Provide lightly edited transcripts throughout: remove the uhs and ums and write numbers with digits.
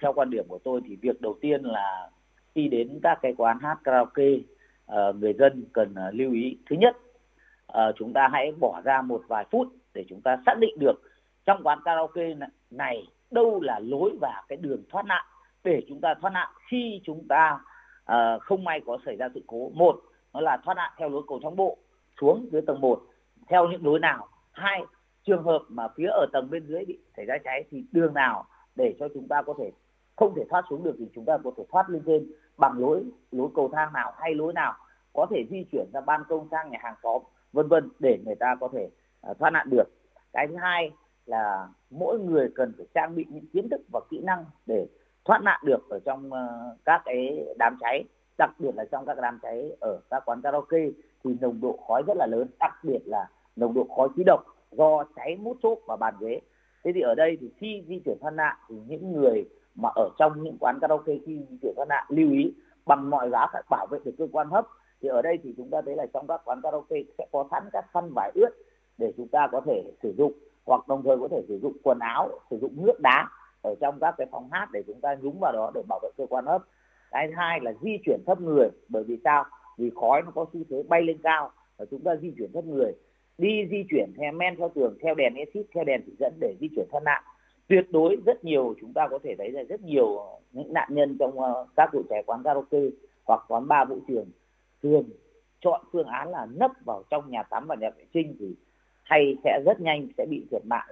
Theo quan điểm của tôi thì việc đầu tiên là khi đến các cái quán hát karaoke, người dân cần lưu ý. Thứ nhất, chúng ta hãy bỏ ra một vài phút để chúng ta xác định được trong quán karaoke này đâu là lối và cái đường thoát nạn để chúng ta thoát nạn khi chúng ta không may có xảy ra sự cố. Một, nó là thoát nạn theo lối cầu thang bộ xuống dưới tầng 1 theo những lối nào. Hai, trường hợp mà phía ở tầng bên dưới bị xảy ra cháy thì đường nào để cho chúng ta có thể không thể thoát xuống được thì chúng ta có thể thoát lên trên bằng lối cầu thang nào hay lối nào, có thể di chuyển ra ban công sang nhà hàng xóm vân vân để người ta có thể thoát nạn được. Cái thứ hai là mỗi người cần phải trang bị những kiến thức và kỹ năng để thoát nạn được ở trong các cái đám cháy, đặc biệt là trong các đám cháy ở các quán karaoke thì nồng độ khói rất là lớn, đặc biệt là nồng độ khói khí độc do cháy mút xốp và bàn ghế. Thế thì ở đây thì khi di chuyển thoát nạn thì những người mà ở trong những quán karaoke khi di chuyển thoát nạn lưu ý bằng mọi giá phải bảo vệ được cơ quan hấp. Thì ở đây thì chúng ta thấy là trong các quán karaoke sẽ có sẵn các khăn vải ướt để chúng ta có thể sử dụng, hoặc đồng thời có thể sử dụng quần áo, sử dụng nước đá ở trong các cái phòng hát để chúng ta nhúng vào đó để bảo vệ cơ quan hấp. Cái thứ hai là di chuyển thấp người, bởi vì sao? Vì khói nó có xu thế bay lên cao và chúng ta di chuyển thấp người, di chuyển theo men, theo tường, theo đèn exit, theo đèn chỉ dẫn để di chuyển thoát nạn. Tuyệt đối rất nhiều, chúng ta có thể thấy là rất nhiều những nạn nhân trong các vụ cháy quán karaoke hoặc quán bar vũ trường thường chọn phương án là nấp vào trong nhà tắm và nhà vệ sinh thì hay sẽ rất nhanh sẽ bị thiệt mạng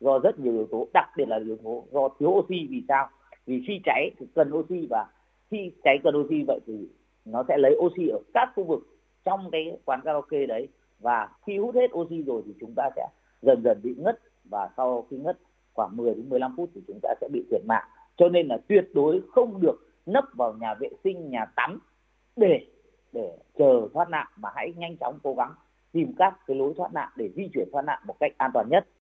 do rất nhiều yếu tố, đặc biệt là yếu tố do thiếu oxy. Vì sao? Vì khi cháy thì cần oxy, và khi cháy cần oxy vậy thì nó sẽ lấy oxy ở các khu vực trong cái quán karaoke đấy, và khi hút hết oxy rồi thì chúng ta sẽ dần dần bị ngất, và sau khi ngất khoảng 10 đến 15 phút thì chúng ta sẽ bị thiệt mạng. Cho nên là tuyệt đối không được nấp vào nhà vệ sinh, nhà tắm để chờ thoát nạn, mà hãy nhanh chóng cố gắng tìm các cái lối thoát nạn để di chuyển thoát nạn một cách an toàn nhất.